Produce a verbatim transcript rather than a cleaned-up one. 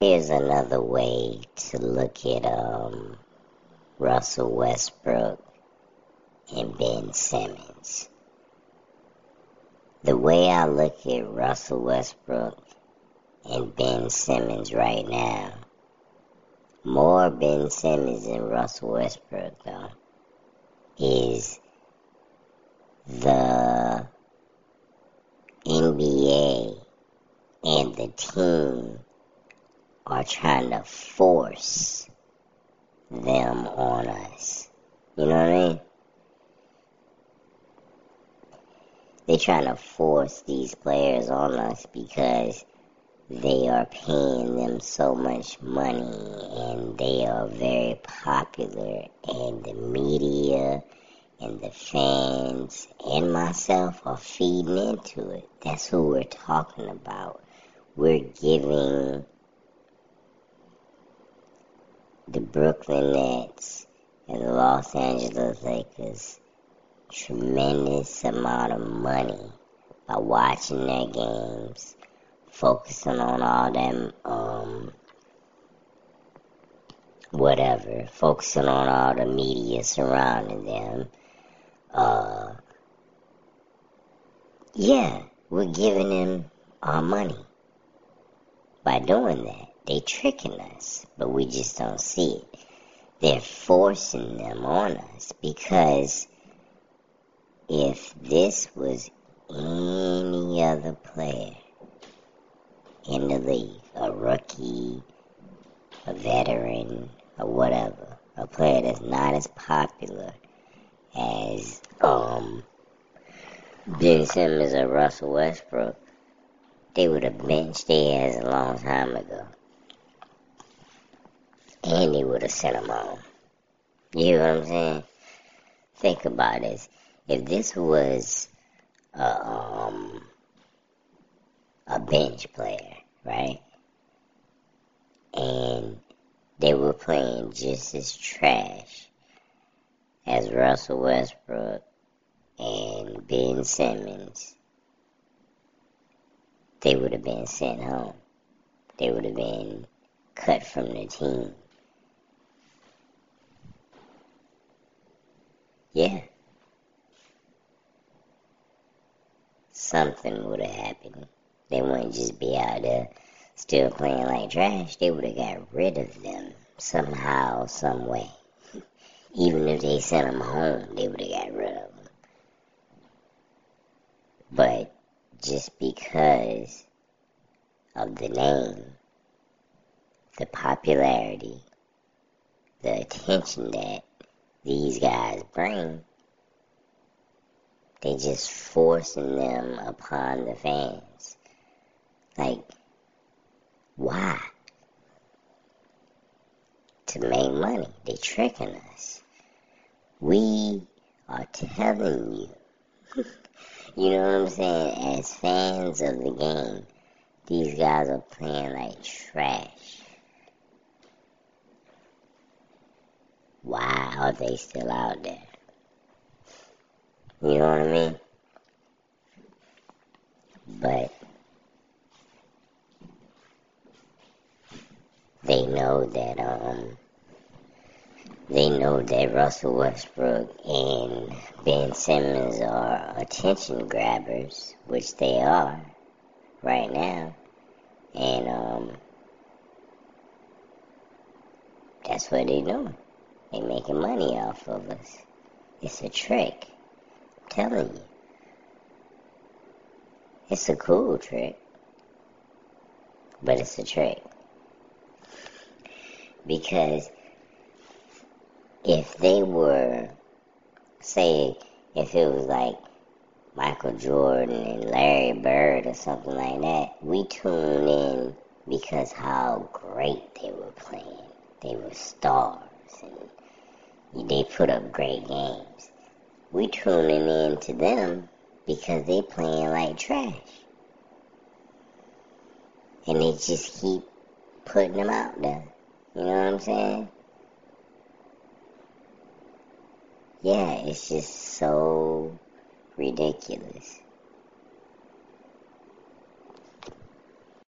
Here's another way to look at um, Russell Westbrook and Ben Simmons. The way I look at Russell Westbrook and Ben Simmons right now, more Ben Simmons than Russell Westbrook though, is the N B A and the team are trying to force them on us. You know what I mean? They're trying to force these players on us because they are paying them so much money and they are very popular, and the media and the fans and myself are feeding into it. That's who we're talking about. We're giving the Brooklyn Nets and the Los Angeles Lakers tremendous amount of money by watching their games, focusing on all them, um, whatever, focusing on all the media surrounding them. Uh, yeah, we're giving them our money. By doing that, they tricking us, but we just don't see it. They're forcing them on us, because if this was any other player in the league, a rookie, a veteran, or whatever, a player that's not as popular as um Ben Simmons or Russell Westbrook, they would have benched their ass a long time ago. And they would have sent them home. You hear what I'm saying? Think about this. If this was uh, um, a bench player, right? And they were playing just as trash as Russell Westbrook and Ben Simmons, they would have been sent home. They would have been cut from the team. Yeah. Something would have happened. They wouldn't just be out there still playing like trash. They would have got rid of them somehow, some way. Even if they sent them home, they would have got rid of them. But just because of the name, the popularity, the attention that these guys bring, they just forcing them upon the fans. Like, why? To make money. They tricking us. We are telling you. You know what I'm saying? As fans of the game, these guys are playing like trash. Why are they still out there? You know what I mean? But they know that um they know that Russell Westbrook and Ben Simmons are attention grabbers, which they are right now, and um that's what they doing. They making money off of us. It's a trick. Telling you, it's a cool trick, but it's a trick, because if they were, say, if it was like Michael Jordan and Larry Bird or something like that, we tune in because how great they were playing, they were stars, and they put up great games. We tuning in to them because they playing like trash. And they just keep putting them out there. You know what I'm saying? Yeah, it's just so ridiculous.